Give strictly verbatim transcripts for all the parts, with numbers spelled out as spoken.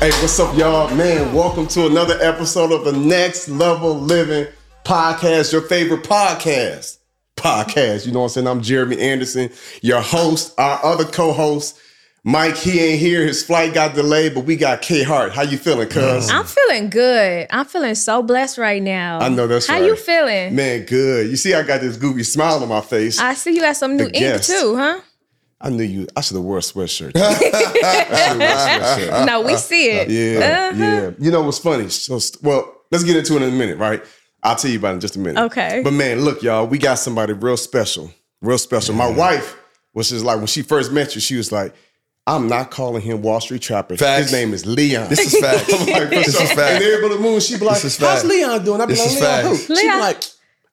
Hey, what's up, y'all? Man, welcome to another episode of the Next Level Living Podcast, your favorite podcast. Podcast, you know what I'm saying? I'm Jeremy Anderson, your host. Our other co-host, Mike, he ain't here. His flight got delayed, but we got K Hart. How you feeling, cuz? I'm feeling good. I'm feeling so blessed right now. I know that's right. How you feeling? Man, good. You see, I got this goofy smile on my face. I see you got some new ink too, huh? I knew you. I should have wore a sweatshirt. sweatshirt. No, we see it. Yeah, uh-huh. yeah. You know what's funny? So, well, let's get into it in a minute, right? I'll tell you about it in just a minute. Okay. But man, look, y'all, we got somebody real special, real special. Mm-hmm. My wife was just like, when she first met you, she was like, I'm not calling him Wall Street Trapper. Facts. His name is Leon. This is facts. I'm like, this so, is facts. And everybody moon, she'd be like, how's Leon doing? I'd be this like, Leon who? She'd be like,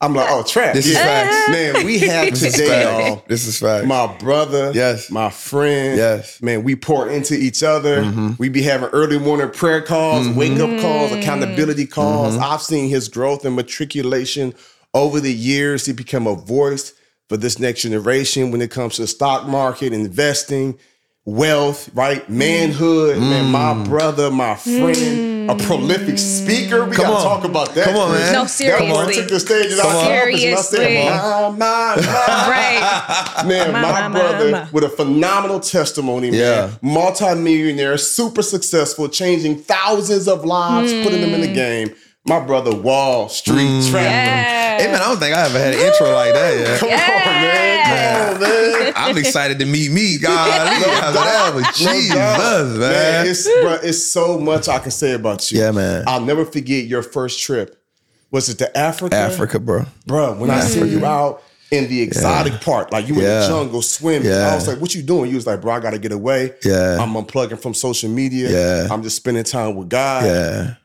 I'm like, oh, Trap. This yeah. is facts. Man, we have today, y'all. This is facts. My brother. Yes. My friend. Yes. Man, we pour into each other. Mm-hmm. We be having early morning prayer calls, mm-hmm. wake-up calls, accountability calls. Mm-hmm. I've seen his growth and matriculation over the years. He become a voice for this next generation when it comes to the stock market, investing, wealth, right? Manhood. Mm. Man, my brother, my friend. Mm. A prolific speaker. We Come gotta on. talk about that. Come on, man. No, seriously. That one took the stage and I seriously. I said, my, my, my. Right. Man, my, my, my brother my, my. with a phenomenal testimony, yeah. man. Multi-millionaire, super successful, changing thousands of lives, mm. putting them in the game. My brother, Wall Street mm. Trapper. Yeah. Hey, man, I don't think I ever had an intro like that yet. Come yeah. on, man. Come yeah. on, man. I'm excited to meet me, God. That was Jesus, man. man it's, bro, it's so much I can say about you. Yeah, man. I'll never forget your first trip. Was it to Africa? Africa, bro. Bro, when Africa. I see you out in the exotic yeah. part, like you in yeah. the jungle swimming. Yeah. I was like, what you doing? You was like, bro, I got to get away. Yeah. I'm unplugging from social media. Yeah. I'm just spending time with God. Yeah.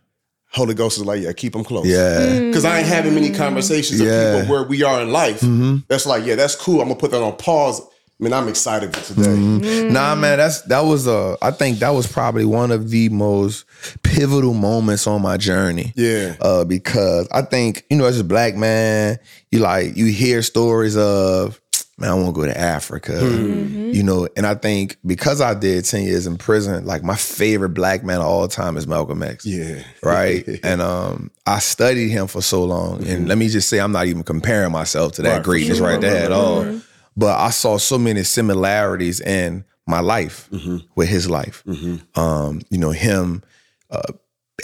Holy Ghost is like, yeah, keep them close. Yeah. Because I ain't having many conversations of yeah. people where we are in life. Mm-hmm. That's like, yeah, that's cool. I'm going to put that on pause. I mean, I'm excited for today. Mm-hmm. Mm-hmm. Nah, man, that's that was, uh, I think that was probably one of the most pivotal moments on my journey. Yeah. Uh, because I think, you know, as a black man, you like, you hear stories of, man, I want to go to Africa, mm-hmm. you know. And I think because I did ten years in prison, like my favorite black man of all time is Malcolm X. Yeah. Right? And um, I studied him for so long. Mm-hmm. And let me just say, I'm not even comparing myself to that right. greatness sure. right there mm-hmm. at all. Mm-hmm. But I saw so many similarities in my life mm-hmm. with his life. Mm-hmm. Um, you know, him uh,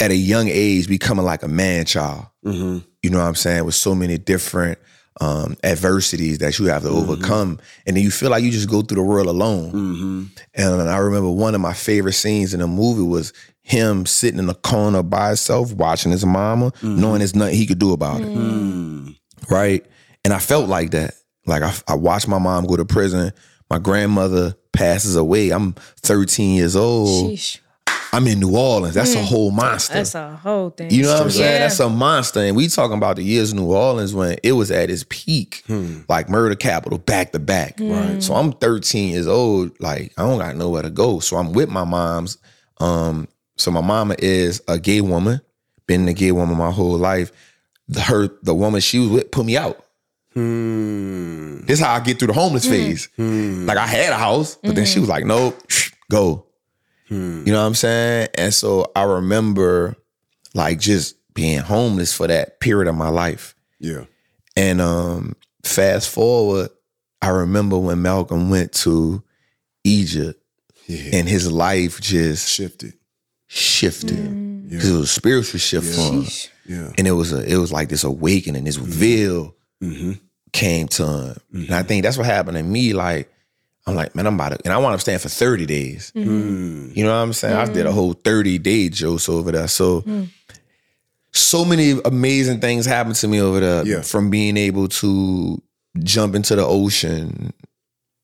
at a young age becoming like a man child. Mm-hmm. You know what I'm saying? With so many different Um, adversities that you have to mm-hmm. overcome, and then you feel like you just go through the world alone. Mm-hmm. And I remember one of my favorite scenes in the movie was him sitting in the corner by himself, watching his mama, mm-hmm. knowing there's nothing he could do about it. Mm. Right? And I felt like that. Like I, I watched my mom go to prison. My grandmother passes away. I'm thirteen years old. Sheesh. I'm in New Orleans. That's mm. a whole monster. That's a whole thing. You know what I'm saying? Yeah. That's a monster. And we talking about the years in New Orleans when it was at its peak, mm. like murder capital, back to back. Mm. Right. So I'm thirteen years old. Like, I don't got nowhere to go. So I'm with my mom's. Um, so my mama is a gay woman, been a gay woman my whole life. The, her, the woman she was with put me out. Mm. This is how I get through the homeless mm. phase. Mm. Like, I had a house, but mm-hmm. then she was like, nope, go. You know what I'm saying? And so I remember like just being homeless for that period of my life. Yeah. And um, fast forward, I remember when Malcolm went to Egypt yeah. and his life just shifted. Shifted. Yeah. Cause it was a spiritual shift yeah. for him. Yeah. And it was a it was like this awakening, this mm-hmm. veil mm-hmm. came to him. Mm-hmm. And I think that's what happened to me. Like, I'm like, man, I'm about to, and I wound up staying for thirty days. Mm-hmm. You know what I'm saying? Mm-hmm. I did a whole thirty day jokes over there. So mm-hmm. so many amazing things happened to me over there yeah. from being able to jump into the ocean.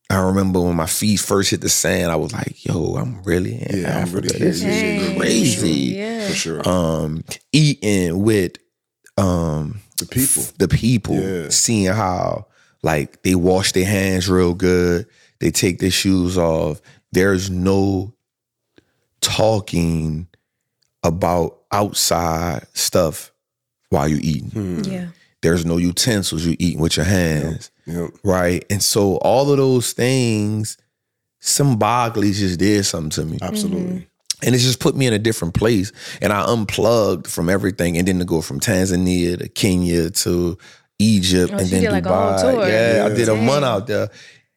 I remember when my feet first hit the sand, I was like, yo, I'm really in yeah, Africa. I'm really this is crazy. Yeah. For sure. Um, eating with um, the people, f- the people, yeah. seeing how like they wash their hands real good. They take their shoes off. There's no talking about outside stuff while you're eating. Hmm. Yeah. There's no utensils. You're eating with your hands. Yep, yep. Right? And so all of those things symbolically just did something to me. Absolutely. Mm-hmm. And it just put me in a different place. And I unplugged from everything. And then to go from Tanzania to Kenya to Egypt oh, and then Dubai. Like a whole tour. Yeah, yeah, I did a month out there.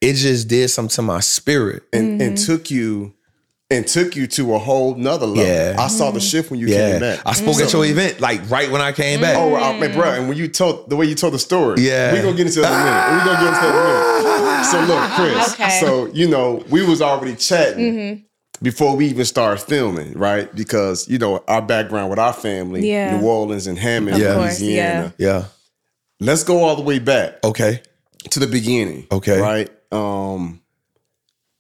It just did something to my spirit. And, mm-hmm. and took you... And took you to a whole nother level. Yeah. I saw the shift when you yeah. came back. I spoke so, at your event, like right when I came back. Oh, I, man, bro! And when you told the way you told the story, yeah, we're gonna get into it in a minute. We're gonna get into it in a minute. So look, Chris. Okay. So you know, we was already chatting mm-hmm. before we even started filming, right? Because you know our background with our family, yeah. New Orleans and Hammond, yeah. Louisiana. Yeah. yeah. Let's go all the way back. Okay. To the beginning. Okay. Right. Um.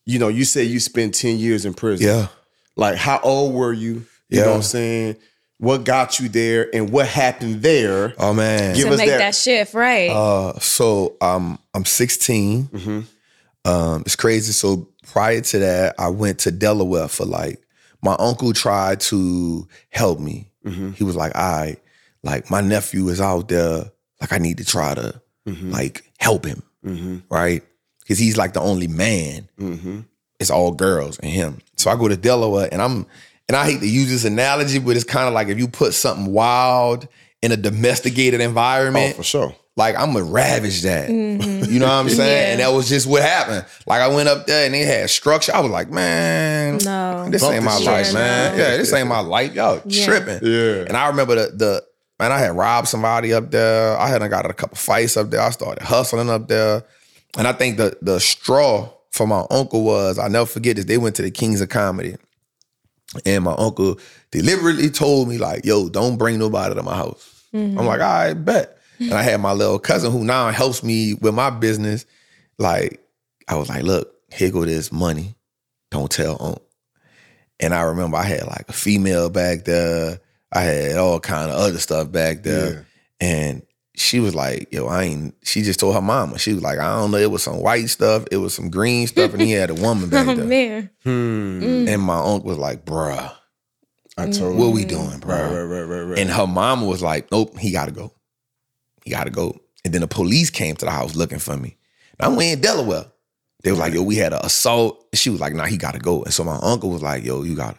You know, you say you spent ten years in prison. Yeah. Like, how old were you? You yeah. know what I'm saying? What got you there and what happened there? Oh, man. Give to us make that, that shift, right. Uh, so, um, I'm sixteen. Mm-hmm. Um, it's crazy. So, prior to that, I went to Delaware for, like, my uncle tried to help me. Mm-hmm. He was like, all right, like, my nephew is out there. Like, I need to try to, mm-hmm. like, help him. Mm-hmm. Right? Because he's like the only man. Mm-hmm. It's all girls and him. So I go to Delaware and I'm, and I hate to use this analogy, but it's kind of like if you put something wild in a domesticated environment. Oh, for sure. Like I'm going to ravage that. Mm-hmm. You know what I'm saying? Yeah. And that was just what happened. Like I went up there and they had structure. I was like, man, no, this ain't my life, man. Yeah, this ain't my life. Y'all yeah. tripping. Yeah. And I remember the, the, man, I had robbed somebody up there. I hadn't got a couple fights up there. I started hustling up there. And I think the the straw for my uncle was, I'll never forget this, they went to the Kings of Comedy. And my uncle deliberately told me, like, yo, don't bring nobody to my house. Mm-hmm. I'm like, all right, bet. And I had my little cousin who now helps me with my business. Like, I was like, look, here go this money. Don't tell Unc. And I remember I had like a female back there. I had all kind of other stuff back there. Yeah. And she was like, yo, I ain't, she just told her mama. She was like, I don't know, it was some white stuff, it was some green stuff, and he had a woman back there. Oh, man. Hmm. Mm. And my uncle was like, bruh, I told what you. We doing, bro? Right, right, right, right, right. And her mama was like, nope, he gotta go. He gotta go. And then the police came to the house looking for me. And I went in Delaware. They was like, yo, we had an assault. She was like, nah, he gotta go. And so my uncle was like, yo, you gotta,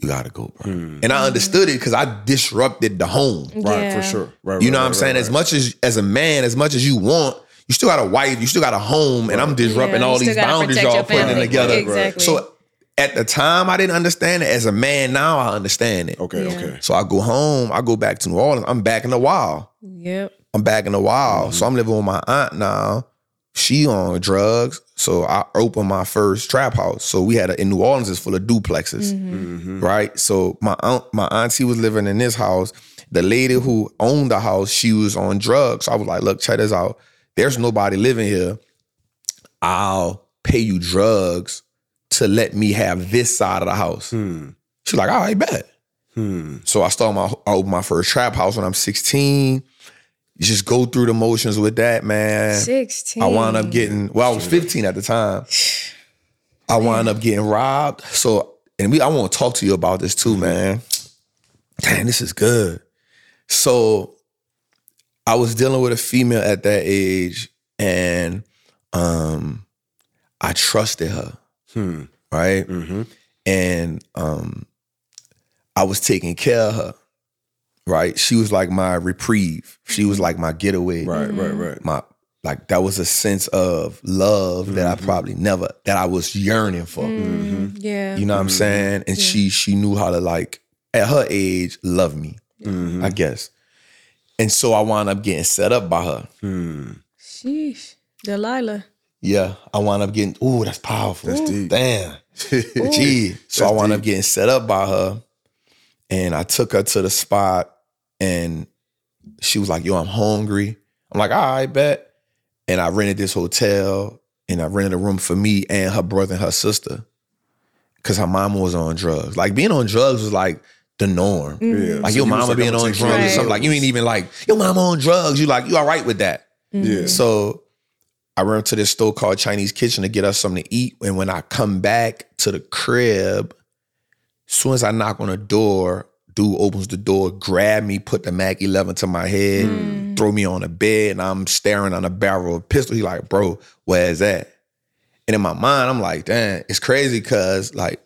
you gotta go, bro. Hmm. And I understood it because I disrupted the home. Right, yeah. for sure. Right, you know right, what I'm right, saying? Right. As much as as a man, as much as you want, you still got a wife, you still got a home, right. and I'm disrupting yeah, all these boundaries y'all putting together. Exactly. So at the time, I didn't understand it. As a man now, I understand it. Okay, yeah. okay. So I go home, I go back to New Orleans. I'm back in the wild. Yep. I'm back in the wild. Mm-hmm. So I'm living with my aunt now. She on drugs, so I opened my first trap house. So we had a, in New Orleans, it's full of duplexes, mm-hmm. Mm-hmm. right? So my aunt, my auntie was living in this house. The lady who owned the house, she was on drugs. So I was like, look, check this out. There's nobody living here. I'll pay you drugs to let me have this side of the house. Hmm. She's like, all right, bet. Hmm. So I started my, I opened my first trap house when I'm sixteen. Just go through the motions with that, man. sixteen. I wound up getting, well, I was fifteen at the time. I wound up getting robbed. So, and we, I want to talk to you about this too, man. Damn, this is good. So, I was dealing with a female at that age, and um, I trusted her, hmm. right? Mm-hmm. And um, I was taking care of her. Right, she was like my reprieve. She was like my getaway. Right, right, right. My like that was a sense of love mm-hmm. that I probably never, that I was yearning for. Mm-hmm. Yeah. You know what mm-hmm. I'm saying? And yeah. she she knew how to, like, at her age, love me, mm-hmm. I guess. And so I wound up getting set up by her. Mm. Sheesh. Delilah. Yeah. I wound up getting, ooh, that's powerful. That's deep. Damn. Gee. So that's I wound deep. up getting set up by her. And I took her to the spot. And she was like, yo, I'm hungry. I'm like, all right, bet. And I rented this hotel. And I rented a room for me and her brother and her sister. Because her mama was on drugs. Like, being on drugs was like the norm. Mm-hmm. Yeah. Like, so your mama like, being on drugs right. or something. Like, you ain't even like, your mama on drugs. You like, you all right with that. Mm-hmm. Yeah. So I ran to this store called Chinese Kitchen to get us something to eat. And when I come back to the crib, as soon as I knock on the door, dude opens the door, grab me, put the Mac eleven to my head, mm. throw me on a bed, and I'm staring on a barrel of pistol. He like, bro, where's that? And in my mind, I'm like, damn, it's crazy because, like,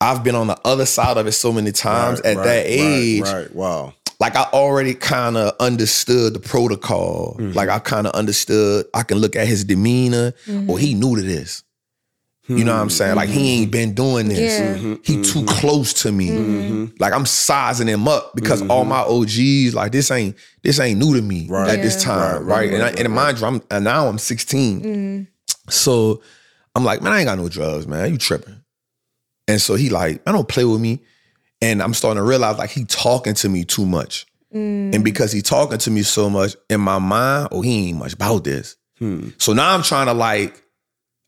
I've been on the other side of it so many times right, at right, that age. Right, right, wow. Like, I already kind of understood the protocol. Mm-hmm. Like, I kind of understood. I can look at his demeanor. Mm-hmm. Or he new to this. Mm-hmm. You know what I'm saying? Like, he ain't been doing this. Yeah. Mm-hmm. He too mm-hmm. close to me. Mm-hmm. Like, I'm sizing him up because mm-hmm. all my O Gs, like, this ain't this ain't new to me right. at yeah. this time. Right, right, right, right, and, I, right. and mind you, I'm, and now I'm sixteen. Mm-hmm. So I'm like, man, I ain't got no drugs, man. You tripping. And so he like, I don't play with me. And I'm starting to realize, like, he talking to me too much. Mm. And because he talking to me so much, in my mind, oh, he ain't much about this. Hmm. So now I'm trying to, like,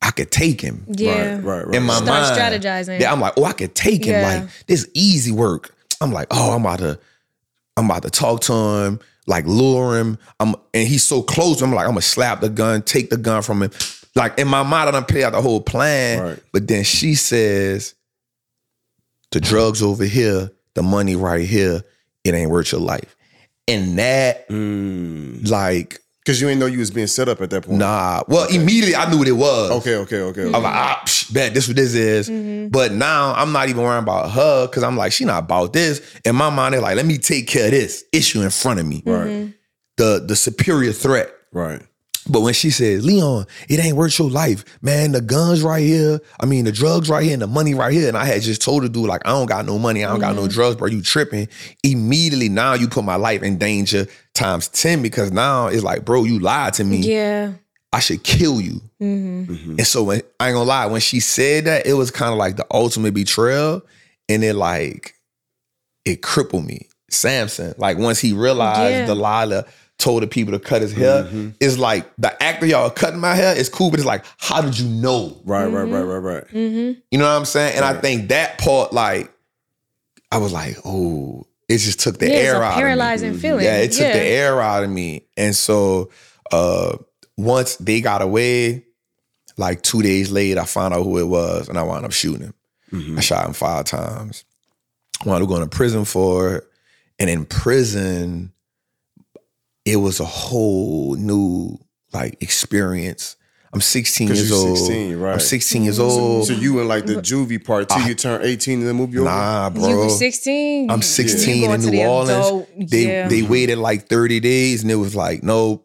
I could take him. Yeah. Right, right, right. In my Start mind. Start strategizing. Yeah, I'm like, oh, I could take him. Yeah. Like, this easy work. I'm like, oh, I'm about to, I'm about to talk to him, like, lure him. I'm, and he's so close. I'm like, I'm going to slap the gun, take the gun from him. Like, in my mind, I done play out the whole plan. Right. But then she says, the drugs over here, the money right here, it ain't worth your life. And that, mm. like... Because you ain't know you was being set up at that point. Nah. Well, okay. Immediately I knew what it was. Okay, okay, okay. Mm-hmm. I'm like, ah, psh, bet this what this is. Mm-hmm. But now I'm not even worrying about her because I'm like, she not about this. In my mind, they're like, let me take care of this issue in front of me. Right. Mm-hmm. The, the superior threat. Right. But when she says, Leon, it ain't worth your life. Man, the guns right here. I mean, the drugs right here and the money right here. And I had just told the dude, like, I don't got no money. I don't mm-hmm. got no drugs, bro. You tripping. Immediately now you put my life in danger times ten because now it's like, bro, you lied to me. Yeah. I should kill you. Mm-hmm. Mm-hmm. And so when, I ain't gonna lie, when she said that, it was kind of like the ultimate betrayal. And it like, it crippled me. Samson, like once he realized yeah. Delilah told the people to cut his hair. Mm-hmm. It's like, the act of y'all cutting my hair is cool, but it's like, how did you know? Right, mm-hmm. right, right, right, right. Mm-hmm. You know what I'm saying? And right. I think that part, like, I was like, oh, it just took the yeah, air out of me. It's a paralyzing feeling. Yeah, it took yeah. the air out of me. And so uh, once they got away, like two days later, I found out who it was, and I wound up shooting him. Mm-hmm. I shot him five times. I wound up going to prison for it. And in prison... it was a whole new like experience. I'm sixteen years old. sixteen, right. I'm sixteen years old. So, so you were like the juvie part till I, you turn eighteen and then move you over? Nah, bro. You were sixteen? I'm sixteen yeah. in New the Orleans. Adult, yeah. They they waited like thirty days and it was like, no.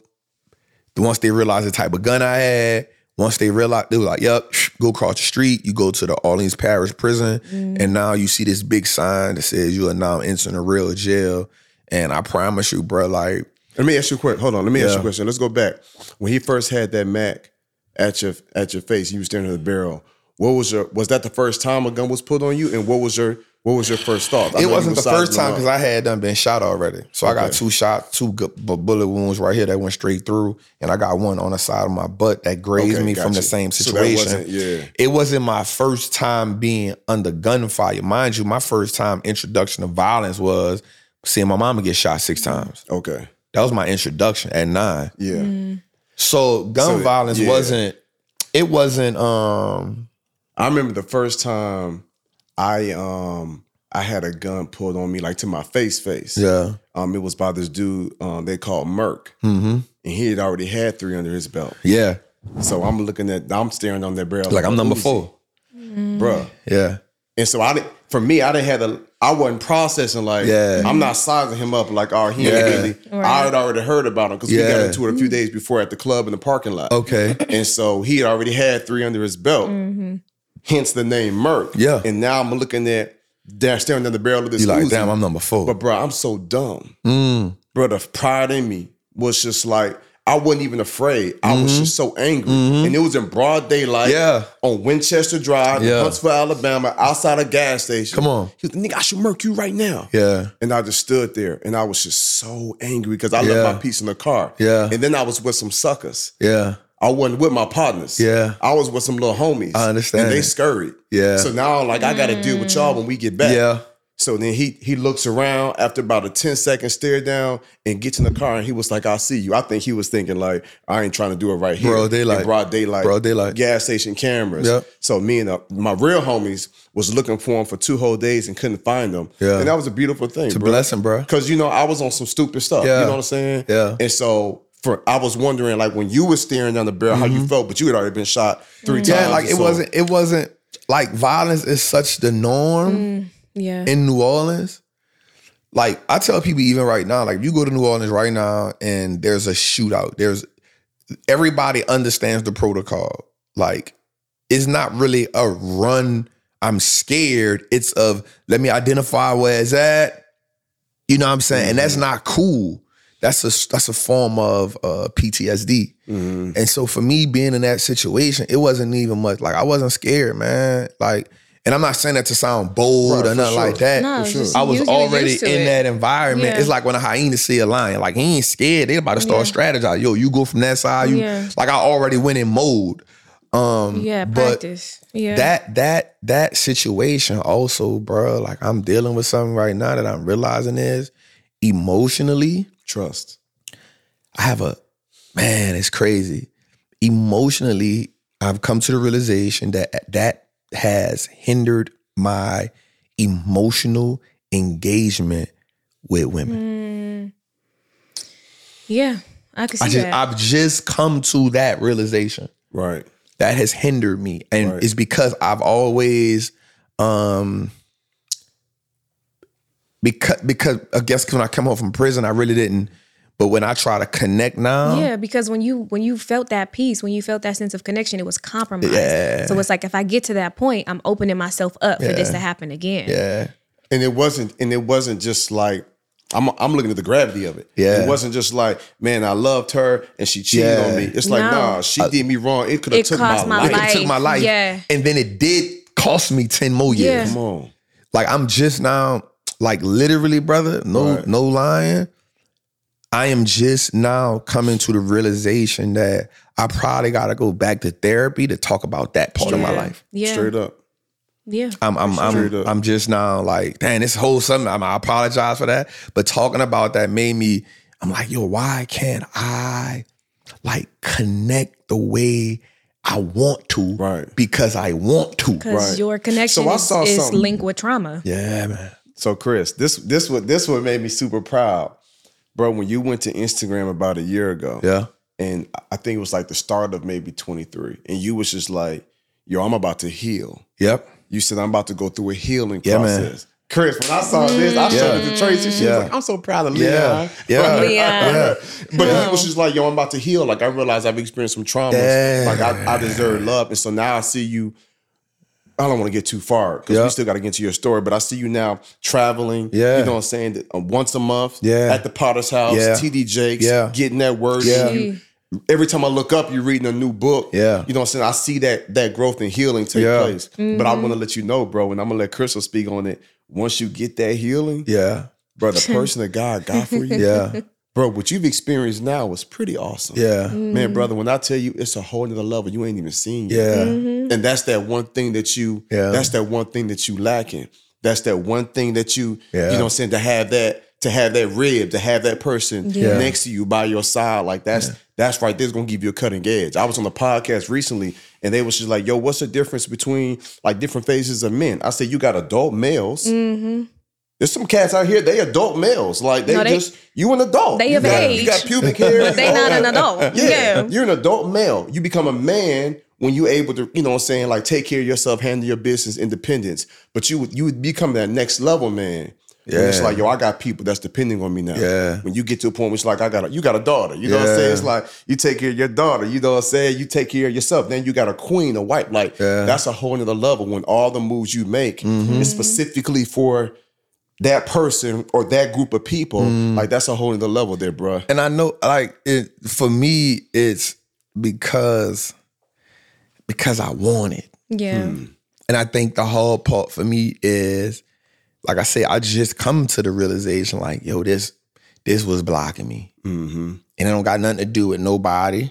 Once they realized the type of gun I had, once they realized, they were like, yep, go across the street. You go to the Orleans Parish Prison. Mm-hmm. And now you see this big sign that says you are now entering a real jail. And I promise you, bro, like, Let me ask you a question. Hold on. Let me yeah. ask you a question. Let's go back. When he first had that Mac at your at your face, you were staring at the barrel. What was your? Was that the first time a gun was put on you? And what was your? What was your first thought? I it wasn't was the first time because I had done been shot already. So okay. I got two shots, two gu- bullet wounds right here that went straight through, and I got one on the side of my butt that grazed okay, me from you. the same situation. So that wasn't, yeah. It wasn't my first time being under gunfire, mind you. My first time introduction to violence was seeing my mama get shot six times. Okay. That was my introduction at nine. Yeah. Mm. So gun so, violence yeah. wasn't, it wasn't. Um, I remember the first time I um I had a gun pulled on me, like to my face face. Yeah. Um, it was by this dude um they called Merc. Mm-hmm. And he had already had three under his belt. Yeah. So I'm looking at, I'm staring on that barrel. Like, like I'm number four. Mm. Bruh. Yeah. And so I didn't, for me, I didn't have the, I wasn't processing, like, yeah. I'm not sizing him up like, oh, he ain't yeah. really. Right. I had already heard about him because yeah. we got into it a few days before at the club in the parking lot. Okay. And so he had already had three under his belt, mm-hmm. hence the name Merc. Yeah. And now I'm looking at, they're staring down the barrel of this. You're like, damn, I'm number four. But bro, I'm so dumb. Mm. Bro, the pride in me was just like, I wasn't even afraid. I mm-hmm. was just so angry. Mm-hmm. And it was in broad daylight yeah. on Winchester Drive, yeah. in Huntsville, Alabama, outside a gas station. Come on. He was like, nigga, I should murk you right now. Yeah. And I just stood there and I was just so angry because I yeah. left my piece in the car. Yeah. And then I was with some suckers. Yeah. I wasn't with my partners. Yeah. I was with some little homies. I understand. And they scurried. Yeah. So now, like, mm. I got to deal with y'all when we get back. Yeah. So then he he looks around after about a ten second stare down and gets in the car and he was like, I'll see you. I think he was thinking like, I ain't trying to do it right here. Broad daylight. In broad daylight. Broad daylight. Gas station cameras. Yep. So me and uh, my real homies was looking for him for two whole days and couldn't find him. Yeah. And that was a beautiful thing. It's a bro. blessing, bro. Because, you know, I was on some stupid stuff. Yeah. You know what I'm saying? Yeah. And so... For, I was wondering, like, when you were staring down the barrel, mm-hmm. how you felt, but you had already been shot three mm-hmm. times. Yeah, like, it so. wasn't, it wasn't, like, violence is such the norm mm, yeah. in New Orleans. Like, I tell people even right now, like, if you go to New Orleans right now and there's a shootout, there's, everybody understands the protocol. Like, it's not really a run, I'm scared. It's of, let me identify where it's at. You know what I'm saying? Mm-hmm. And that's not cool. That's a that's a form of uh, P T S D, mm-hmm. and so for me being in that situation, it wasn't even much. Like I wasn't scared, man. Like, and I'm not saying that to sound bold right, or nothing sure. like that. No, for sure. I was already in that environment. Yeah. It's like when a hyena see a lion. Like he ain't scared. They about to start yeah. strategizing. Yo, you go from that side. You yeah. like I already went in mode. Um, yeah, practice. But yeah, that that that situation also, bro. Like I'm dealing with something right now that I'm realizing is emotionally. Trust. I have a, man, it's crazy. Emotionally, I've come to the realization that that has hindered my emotional engagement with women. Mm. Yeah, I can see I just, that. I've just come to that realization. Right. That has hindered me. And right. it's because I've always... um Because, because I guess when I come home from prison, I really didn't. But when I try to connect now, yeah, because when you when you felt that peace, when you felt that sense of connection, it was compromised. Yeah. So it's like if I get to that point, I'm opening myself up yeah. for this to happen again. Yeah, and it wasn't, and it wasn't just like I'm I'm looking at the gravity of it. Yeah, it wasn't just like man, I loved her and she cheated yeah. on me. It's like no. nah, she I, did me wrong. It could have took my, my life. life. It took my life. Yeah, and then it did cost me ten more years. Yeah. Come on, like I'm just now. Like literally, brother, no, right. no lying. I am just now coming to the realization that I probably gotta go back to therapy to talk about that part yeah. of my life. Yeah. Straight up. Yeah. I'm I'm I'm, I'm just now like, dang, this whole something. I'm, I apologize for that. But talking about that made me, I'm like, yo, why can't I like connect the way I want to right. because I want to. Because right. your connection so I saw is, is linked with trauma. Yeah, man. So Chris, this this what this what made me super proud, bro. When you went to Instagram about a year ago, yeah, and I think it was like the start of maybe twenty-three, and you was just like, "Yo, I'm about to heal." Yep. You said I'm about to go through a healing yeah, process. Man. Chris, when I saw this, I yeah. showed it to Tracy. She yeah. was like, "I'm so proud of Leon." Yeah, yeah. Leon. yeah. But no. he was just like, "Yo, I'm about to heal." Like I realized I've experienced some traumas. Damn. Like I, I deserve love, and so now I see you. I don't want to get too far because yep. we still got to get to your story, but I see you now traveling, yeah. you know what I'm saying, once a month yeah. at the Potter's House, yeah. T D Jakes, yeah. getting that word. Yeah. You, every time I look up, you're reading a new book. Yeah. You know what I'm saying? I see that that growth and healing take yeah. place. Mm-hmm. But I want to let you know, bro, and I'm going to let Crystal speak on it. Once you get that healing, yeah, bro, the person that God got for you, yeah, bro, what you've experienced now is pretty awesome. Yeah. Mm-hmm. Man, brother, when I tell you it's a whole nother level you ain't even seen yet. Yeah. Mm-hmm. And that's that one thing that you, yeah. that's that one thing that you lacking. That's that one thing that you, yeah. you know what I'm saying, to have that, to have that rib, to have that person yeah. next to you by your side. Like that's, yeah. that's right there's going to give you a cutting edge. I was on the podcast recently and they was just like, yo, what's the difference between like different phases of men? I said, you got adult males. Mm-hmm. There's some cats out here, they adult males. Like they, no, they just, you an adult. They you of got, age. You got pubic hair. But they not an adult. Yeah. yeah. You're an adult male. You become a man when you're able to, you know what I'm saying, like take care of yourself, handle your business, independence. But you would you would become that next level, man. Yeah. It's like, yo, I got people that's depending on me now. Yeah. When you get to a point where it's like, I got a, you got a daughter. You know yeah. what I'm saying? It's like, you take care of your daughter. You know what I'm saying? You take care of yourself. Then you got a queen, a wife. Like, yeah. that's a whole nother level when all the moves you make mm-hmm. is specifically for that person or that group of people. Mm. Like, that's a whole nother level there, bro. And I know, like, it, for me, it's because, because I want it. Yeah. Hmm. And I think the hard part for me is, like I say, I just come to the realization, like, yo, this this was blocking me. Mm-hmm. And it don't got nothing to do with nobody.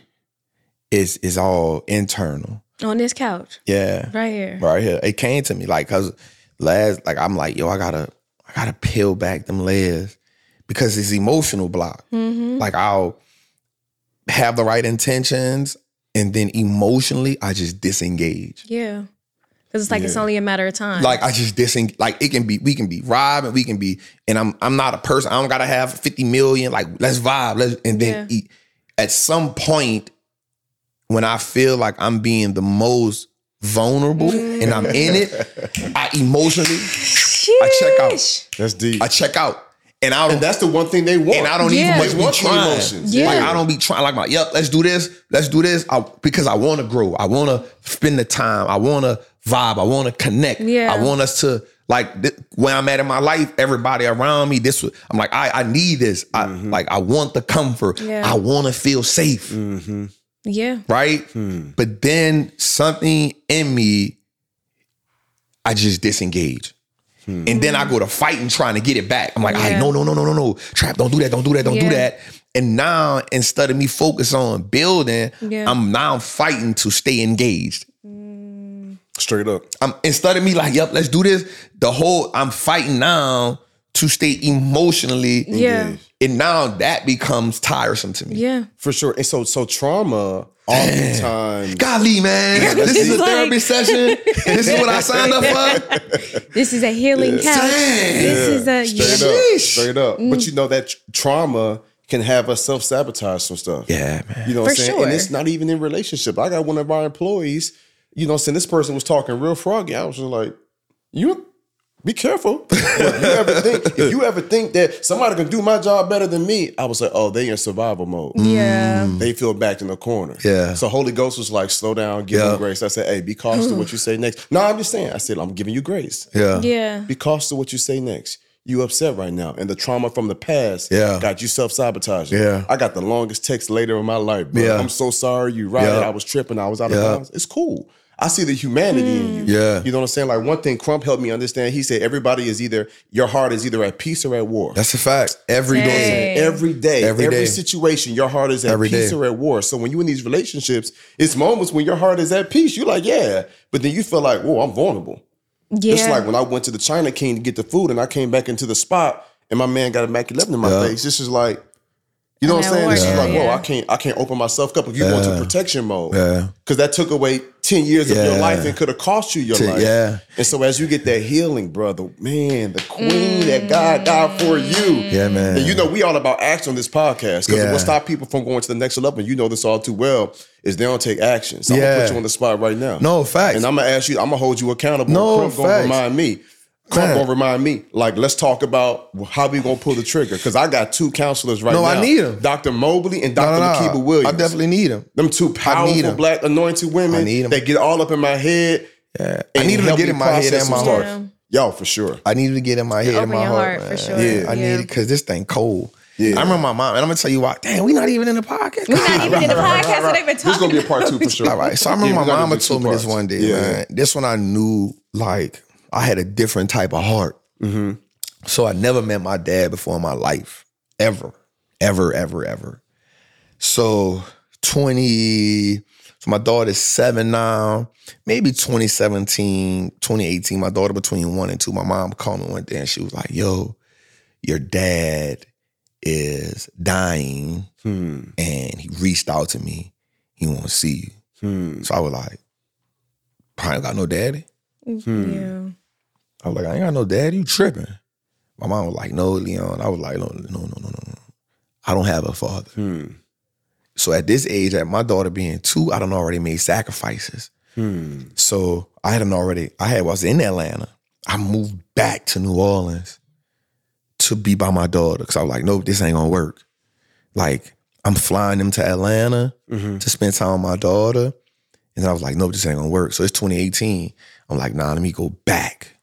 It's, it's all internal. On this couch. Yeah. Right here. Right here. It came to me, like, because last, like, I'm like, yo, I gotta, I gotta peel back them layers because it's emotional block. Mm-hmm. Like, I'll have the right intentions and then emotionally, I just disengage. Yeah. Cause it's like yeah. it's only a matter of time. Like I just disengage. Like it can be, we can be robbed, and we can be. And I'm, I'm not a person. I don't gotta have fifty million. Like let's vibe. Let's and then yeah. eat. At some point, when I feel like I'm being the most vulnerable mm. and I'm in it, I emotionally, sheesh. I check out. That's deep. I check out. And I don't, and that's the one thing they want. And I don't yeah. even want to be trying. Emotions. Yeah. Like I don't be trying. Like my yep, let's do this, let's do this. I, because I want to grow. I want to spend the time. I want to vibe. I want to connect. Yeah. I want us to like th- where I'm at in my life. Everybody around me. This I'm like I I need this. Mm-hmm. I like I want the comfort. Yeah. I want to feel safe. Mm-hmm. Yeah. Right. Hmm. But then something in me, I just disengage. Hmm. And then I go to fighting trying to get it back. I'm like, yeah. all right, no, no, no, no, no, no. Trap, don't do that, don't do that, don't yeah. do that. And now instead of me focus on building, yeah. I'm now fighting to stay engaged. Mm. Straight up. I'm instead of me like, yep, let's do this. The whole I'm fighting now to stay emotionally yeah. engaged. And now that becomes tiresome to me. Yeah. For sure. And so so trauma oftentimes. Golly, man. Yeah, this, this is a like, therapy session. This is what I signed up for. This is a healing yeah. couch. Dang. This yeah. is a... Straight yeah. up. Straight up. Mm. But you know that trauma can have us self-sabotage some stuff. Yeah, man. You know what I'm saying? Sure. And it's not even in relationship. I got one of our employees, you know what I'm saying? This person was talking real froggy. I was just like, you... Be careful. If you, ever think, if you ever think that somebody can do my job better than me, I was like, oh, they in survival mode. Yeah. They feel backed in the corner. Yeah. So Holy Ghost was like, slow down, give yep. me grace. I said, hey, be cautious of what you say next. No, I'm just saying. I said, I'm giving you grace. Yeah. Yeah. Be cautious of what you say next. You upset right now. And the trauma from the past yeah. got you self-sabotaging. Yeah. I got the longest text later in my life. Bro. Yeah. I'm so sorry. You right. Yeah. I was tripping. I was out of yeah. bounds. It's cool. I see the humanity mm. in you. Yeah. You know what I'm saying? Like one thing Crump helped me understand, he said everybody is either, your heart is either at peace or at war. That's a fact. Every day. day. Every day. Every, every day. Situation, your heart is at every peace day. Or at war. So when you in these relationships, it's moments when your heart is at peace. You're like, yeah. But then you feel like, whoa, I'm vulnerable. Yeah. Just like when I went to the China King to get the food and I came back into the spot and my man got a Mac eleven in my yeah. face. This is like, you know what I'm saying? This is like, whoa, I can't I can't open myself up if you yeah. go into protection mode. Yeah. Because that took away ten years yeah. of your life and could have cost you your T- life. Yeah. And so as you get that healing, brother, man, the queen mm. that God died for you. Yeah, man. And you know, we all about action on this podcast. Because yeah. what stops people from going to the next level, and you know this all too well, is they don't take action. So yeah. I'm going to put you on the spot right now. No, facts. And I'm going to ask you, I'm going to hold you accountable. No, facts. Don't remind me. Crump gonna remind me, like, let's talk about how we gonna pull the trigger. Cause I got two counselors right no, now. No, I need them. Doctor Mobley and Doctor No, no, no. Makiba Williams. I definitely need them. Them two powerful black anointed women that get all up in my head. Yeah. I need them to get in my head and my heart. Yeah. Y'all, for sure. I need them to get in my head and my heart. heart for sure. Yeah. yeah. I need it because this thing cold. Yeah. I remember my mom, and I'm gonna tell you why. Damn, we not even in the podcast. We not even in the podcast. So they've been talking. This is gonna be a part two for sure. All right. So I remember yeah, my mama told me this one day, man. This one I knew, like, I had a different type of heart. Mm-hmm. So I never met my dad before in my life. Ever. Ever, ever, ever. So twenty, so my daughter's seven now, maybe twenty seventeen, twenty eighteen, my daughter between one and two, my mom called me one day and she was like, yo, your dad is dying hmm. and he reached out to me. He want to see you. Hmm. So I was like, probably got no daddy. Hmm. Yeah. I was like, I ain't got no daddy. You tripping? My mom was like, no, Leon. I was like, no, no, no, no, no. I don't have a father. Hmm. So at this age, at my daughter being two, I done already made sacrifices. Hmm. So I hadn't already, I had, I was in Atlanta. I moved back to New Orleans to be by my daughter because I was like, nope, this ain't gonna work. Like, I'm flying them to Atlanta mm-hmm. to spend time with my daughter. And then I was like, nope, this ain't gonna work. So it's twenty eighteen. I'm like, nah, let me go back.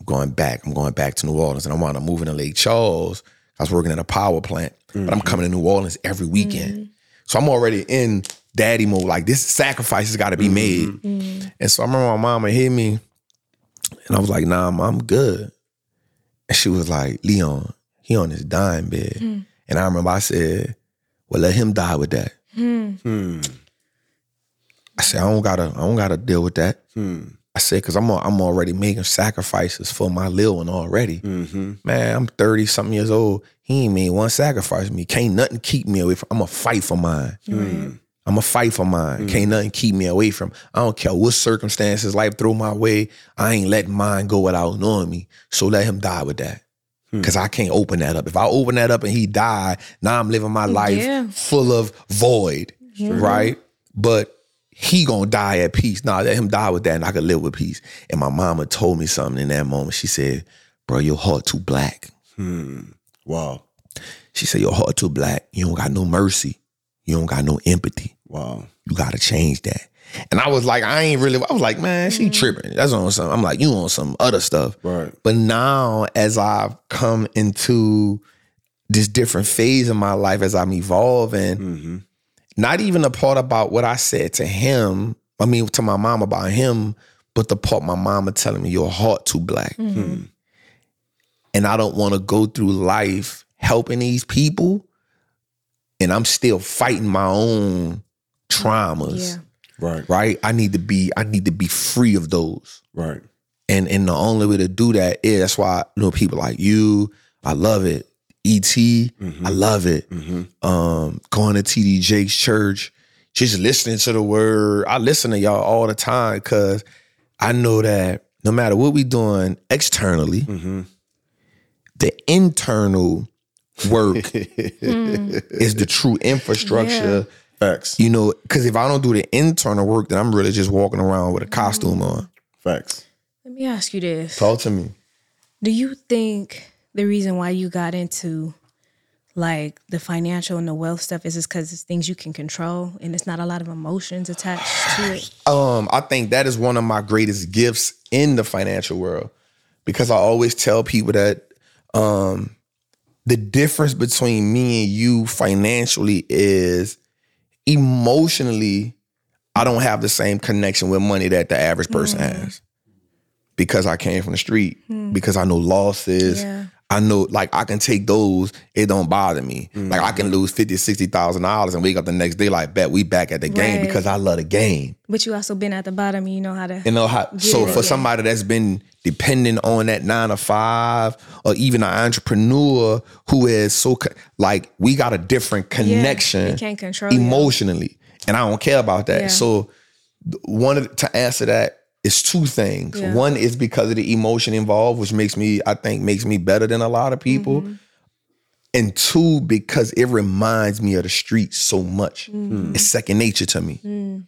I'm going back. I'm going back to New Orleans. And I wound up moving to Lake Charles. I was working at a power plant, mm-hmm. but I'm coming to New Orleans every weekend. Mm-hmm. So I'm already in daddy mode. Like, this sacrifice has got to be made. Mm-hmm. And so I remember my mama hit me and I was like, nah, I'm good. And she was like, Leon, he on his dying bed. Mm-hmm. And I remember I said, well, let him die with that. Mm-hmm. Hmm. I said, I don't gotta, I don't gotta deal with that. Hmm. I said, cause I'm, I'm already making sacrifices for my little one already. Mm-hmm. Man, I'm thirty something years old. He ain't made one sacrifice for me. Can't nothing keep me away from. I'm a fight for mine. Mm-hmm. I'm a fight for mine. Mm-hmm. Can't nothing keep me away from. I don't care what circumstances life throw my way. I ain't letting mine go without knowing me. So let him die with that. Because I can't open that up. If I open that up and he died, now I'm living my life yeah. full of void, mm-hmm. right? But he gonna die at peace. Nah, let him die with that and I could live with peace. And my mama told me something in that moment. She said, bro, your heart too black. Hmm. Wow. She said, your heart too black. You don't got no mercy. You don't got no empathy. Wow. You got to change that. And I was like, I ain't really, I was like, man, she tripping. That's on something. I'm like, you on some other stuff. Right. But now as I've come into this different phase of my life, as I'm evolving, mm-hmm. not even the part about what I said to him, I mean, to my mom about him, but the part my mama telling me, your heart too black. Mm-hmm. And I don't want to go through life helping these people. And I'm still fighting my own traumas. Yeah. Right. Right. I need to be, I need to be free of those. Right. And and the only way to do that is, that's why, you know, people like you, I love it. E T, mm-hmm. I love it. Mm-hmm. Um, going to T D Jakes church, just listening to the word. I listen to y'all all the time because I know that no matter what we doing externally, mm-hmm. the internal work is the true infrastructure. Yeah. Facts. You know, because if I don't do the internal work, then I'm really just walking around with a costume on. Facts. Let me ask you this. Talk to me. Do you think the reason why you got into like the financial and the wealth stuff is just because it's things you can control and it's not a lot of emotions attached to it? Um, I think that is one of my greatest gifts in the financial world, because I always tell people that um, the difference between me and you financially is, emotionally, I don't have the same connection with money that the average person mm. has, because I came from the street, mm. because I know losses. Yeah. I know, like, I can take those. It don't bother me. Mm. Like, I can lose fifty thousand dollars, sixty thousand dollars and wake up the next day like, bet, we back at the right. game, because I love the game. But you also been at the bottom and you know how to. You know how. So it, for yeah. somebody that's been dependent on that nine to five, or even an entrepreneur who is so, like, we got a different connection yeah, you can't control emotionally. It. And I don't care about that. Yeah. So one of the, to answer that, it's two things. Yeah. One is because of the emotion involved, which makes me, I think, makes me better than a lot of people. Mm-hmm. And two, because it reminds me of the streets so much. Mm-hmm. It's second nature to me. Mm-hmm.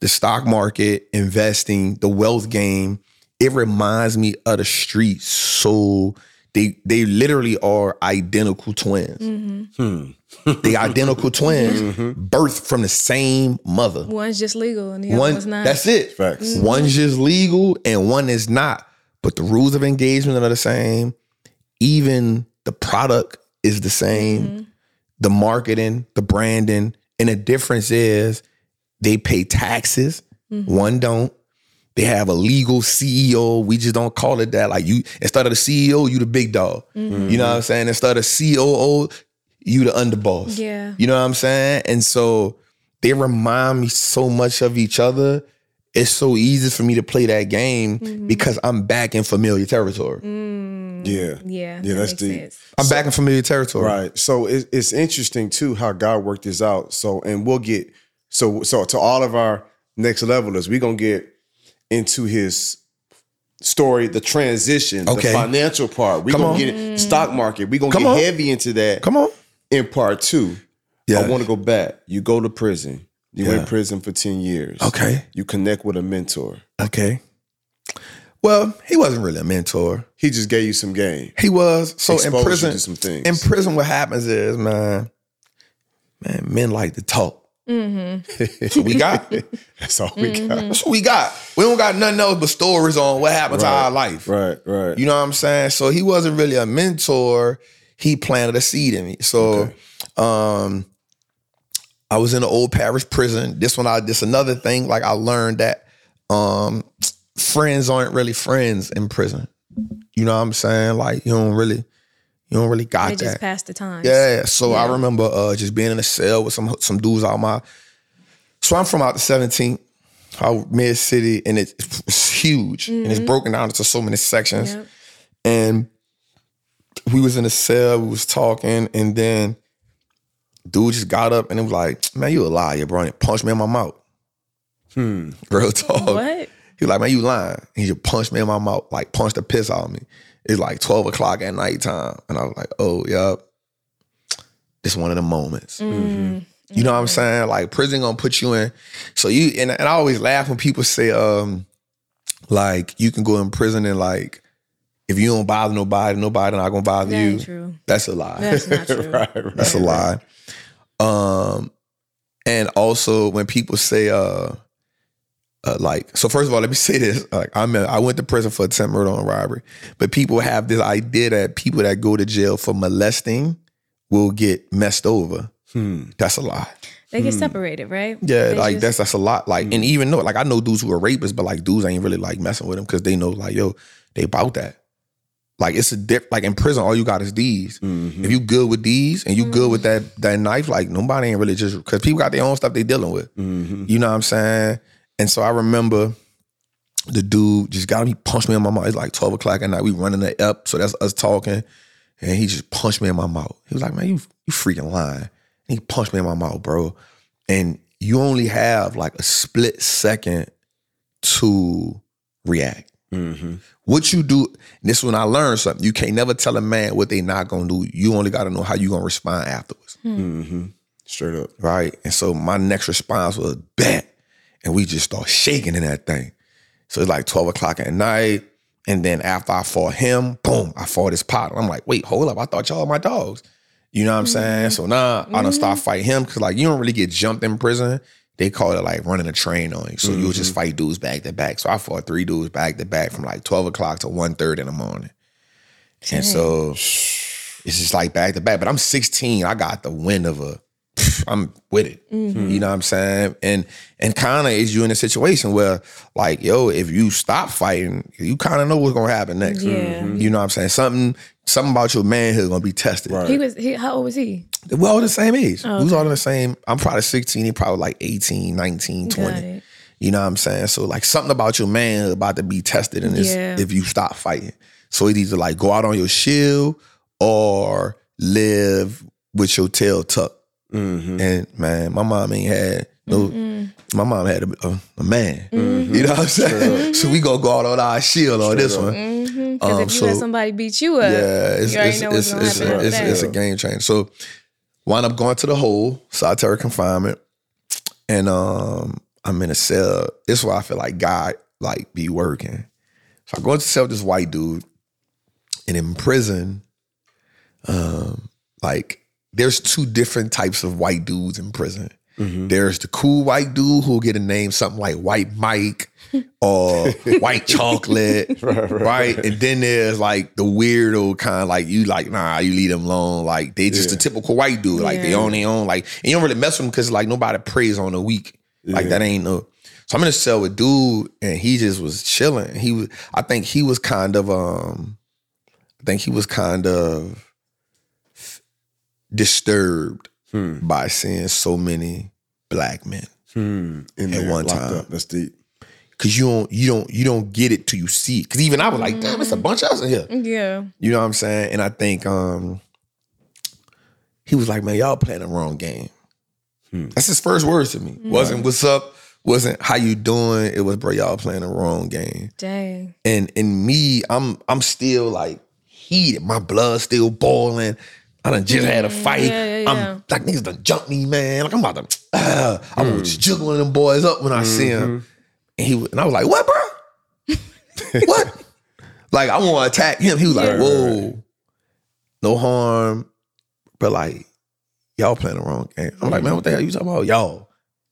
The stock market, investing, the wealth game, it reminds me of the streets. So they they literally are identical twins. Mm-hmm. Hmm. They identical twins, mm-hmm. birthed from the same mother. One's just legal and the one, other one's not. That's it. Facts. Mm-hmm. One's just legal and one is not. But the rules of engagement are the same. Even the product is the same. Mm-hmm. The marketing, the branding. And the difference is they pay taxes. Mm-hmm. One don't. They have a legal C E O. We just don't call it that. Like, you, instead of the C E O, you the big dog. Mm-hmm. You know what I'm saying? Instead of C O O, you the underboss. Yeah. You know what I'm saying? And so they remind me so much of each other. It's so easy for me to play that game mm-hmm. because I'm back in familiar territory. Mm. Yeah. Yeah. Yeah, that that's deep. Sense. I'm so, back in familiar territory. Right. So it, it's interesting too how God worked this out. So, and we'll get, so, so to all of our next levelers, we're going to get into his story, the transition, okay. the financial part. We're going to get it. Stock market. We're going to get on. Heavy into that. Come on. In part two. Yes. I want to go back. You go to prison. You yeah. in prison for ten years. Okay. You connect with a mentor. Okay. Well, he wasn't really a mentor. He just gave you some game. He was. So Exposed in prison, you to some things. In prison, what happens is, man, man, men like to talk. Mm-hmm. So we got it. That's all we mm-hmm. got. That's what we got. We don't got nothing else but stories on what happened right. to our life. Right, right. You know what I'm saying? So he wasn't really a mentor. He planted a seed in me. So okay. um, I was in an old parish prison. This one, I this another thing. Like I learned that um, friends aren't really friends in prison. You know what I'm saying? Like you don't really. You don't really got they that. It just passed the time. Yeah. So yeah. I remember uh, just being in a cell with some some dudes out my... So I'm from out the seventeenth, out mid-city, and it, it's huge. Mm-hmm. And it's broken down into so many sections. Yep. And we was in a cell, we was talking, and then dude just got up and it was like, man, you a liar, bro. And he punched me in my mouth. Hmm. Real talk. What? He was like, man, you lying. And he just punched me in my mouth, like punched the piss out of me. It's like twelve o'clock at nighttime. And I was like, oh, yup. It's one of the moments. Mm-hmm. You know what I'm saying? Like, prison gonna put you in. So you, and, and I always laugh when people say, um, like, you can go in prison and, like, if you don't bother nobody, nobody not gonna bother that you. Ain't true. That's a lie. That's not true. right, right, That's right. a lie. Um, and also, when people say, uh, Uh, like, so first of all, let me say this. Like, I'm a, I went to prison for attempted murder and robbery, but people have this idea that people that go to jail for molesting will get messed over. Hmm. That's a lie. They get hmm. separated, right? Yeah, they like just... that's that's a lot. Like, hmm. and even though, like, I know dudes who are rapists, but like dudes ain't really like messing with them because they know, like, yo, they about that. Like, it's a diff. Like in prison, all you got is these. Mm-hmm. If you good with these and you mm-hmm. good with that that knife, like nobody ain't really just because people got their own stuff they dealing with. Mm-hmm. You know what I'm saying? And so I remember the dude just got him. He punched me in my mouth. It's like twelve o'clock at night. We running the up, so that's us talking. And he just punched me in my mouth. He was like, man, you you freaking lying. And he punched me in my mouth, bro. And you only have like a split second to react. Mm-hmm. What you do, this is when I learned something. You can't never tell a man what they not going to do. You only got to know how you going to respond afterwards. Mm-hmm. Straight up. Right. And so my next response was, bang. And we just start shaking in that thing. So it's like twelve o'clock at night. And then after I fought him, boom, I fought his partner. I'm like, wait, hold up. I thought y'all were my dogs. You know what I'm mm-hmm. saying? So now mm-hmm. I don't start fighting him because like you don't really get jumped in prison. They call it like running a train on you. So mm-hmm. you'll just fight dudes back to back. So I fought three dudes back to back from like twelve o'clock to one thirty in the morning. Dang. And so it's just like back to back. But I'm sixteen. I got the wind of a... I'm with it. Mm-hmm. You know what I'm saying? And and kind of is you in a situation where like, yo, if you stop fighting, you kind of know what's going to happen next. Yeah. Mm-hmm. You know what I'm saying? Something something about your manhood is going to be tested. Right. He was. He, how old was he? We're all the same age. Oh, okay. We was all the same. I'm probably sixteen. He probably like eighteen, nineteen, twenty. You know what I'm saying? So like something about your manhood about to be tested in this yeah. if you stop fighting. So it either like go out on your shield or live with your tail tucked. Mm-hmm. And man, my mom ain't had no. Mm-mm. My mom had a, a, a man. Mm-hmm. You know what I'm saying? Mm-hmm. So we gonna go out on our shield on this one. Because mm-hmm. um, if you so, let somebody beat you up, yeah, it's you it's know it's it's, it's, it's, it's a game changer. So wind up going to the hole, solitary confinement, and um, I'm in a cell. This is why I feel like God like be working. So I go into the cell with this white dude, and in prison, um, like. There's two different types of white dudes in prison. Mm-hmm. There's the cool white dude who'll get a name something like White Mike or White Chocolate, right, right, right? And then there's like the weirdo kind, like you like, nah, you leave them alone. Like they just yeah. the typical white dude. Like yeah. they own their own. Like, and you don't really mess with them because like nobody prays on the week. Yeah. Like that ain't no. So I'm in a cell with dude and he just was chilling. He was, I think he was kind of, um, I think he was kind of, disturbed hmm. by seeing so many black men hmm. in at one time. Up. That's deep. Cause you don't, you don't, you don't get it till you see it. Cause even I was like, damn, it's a bunch of us in here. Yeah. You know what I'm saying? And I think um, he was like, man, y'all playing the wrong game. Hmm. That's his first words to me. Mm-hmm. Wasn't what's up. Wasn't how you doing. It was, bro, y'all playing the wrong game. Dang. And and me, I'm I'm still like heated. My blood's still boiling. I done just yeah, had a fight. Yeah, yeah, yeah. I'm like, niggas done jumped me, man. Like, I'm about to, uh, mm. I was juggling them boys up when I mm-hmm. see him. And he and I was like, what, bro? What? Like, I want to attack him. He was yeah. like, whoa, no harm. But like, y'all playing the wrong game. I'm like, man, what the hell you talking about? Y'all.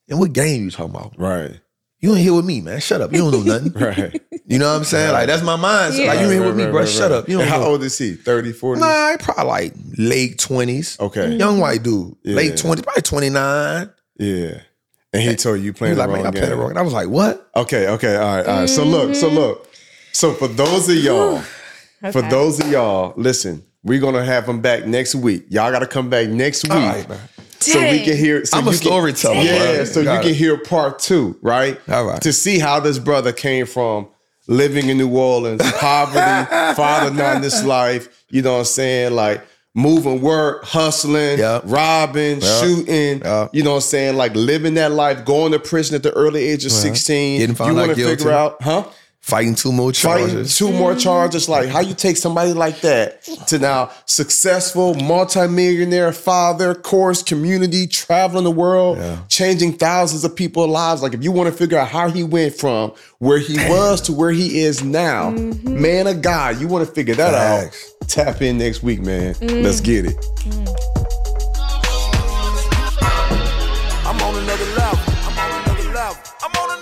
And what game you talking about? Right. You ain't here with me, man. Shut up. You don't know nothing. Right. You know what I'm saying? Like, that's my mindset. Yeah. Like, you ain't here right, with me, right, bro. Right, Shut right. up. You don't and how know. old is he? thirty, forty? Nah, probably like late twenties. Okay. Young white dude. Yeah. Late twenties, probably twenty-nine. Yeah. And he told you you playing the like, wrong man, game. I played the wrong. And I was like, what? Okay, okay. All right, all right. Mm-hmm. So look, so look. So for those of y'all, okay. for those of y'all, listen, we're going to have him back next week. Y'all got to come back next week. All right, man. Dang. So we can hear. So I'm a storyteller. Yeah, so Got you can it. hear part two, right? All right. To see how this brother came from living in New Orleans, poverty, father not this life, you know what I'm saying? Like moving work, hustling, yep. robbing, yep. shooting, yep. you know what I'm saying? Like living that life, going to prison at the early age of uh-huh. sixteen. Getting found you want to figure out, huh? Fighting two more charges. Fighting two more charges. Like, how you take somebody like that to now successful, multimillionaire, father, course, community, traveling the world, yeah. changing thousands of people's lives. Like, if you want to figure out how he went from where he Damn. was to where he is now, mm-hmm. man of God, you want to figure that Thanks. out, tap in next week, man. Mm. Let's get it. Mm. I'm on another level. I'm on another level. I'm on another level.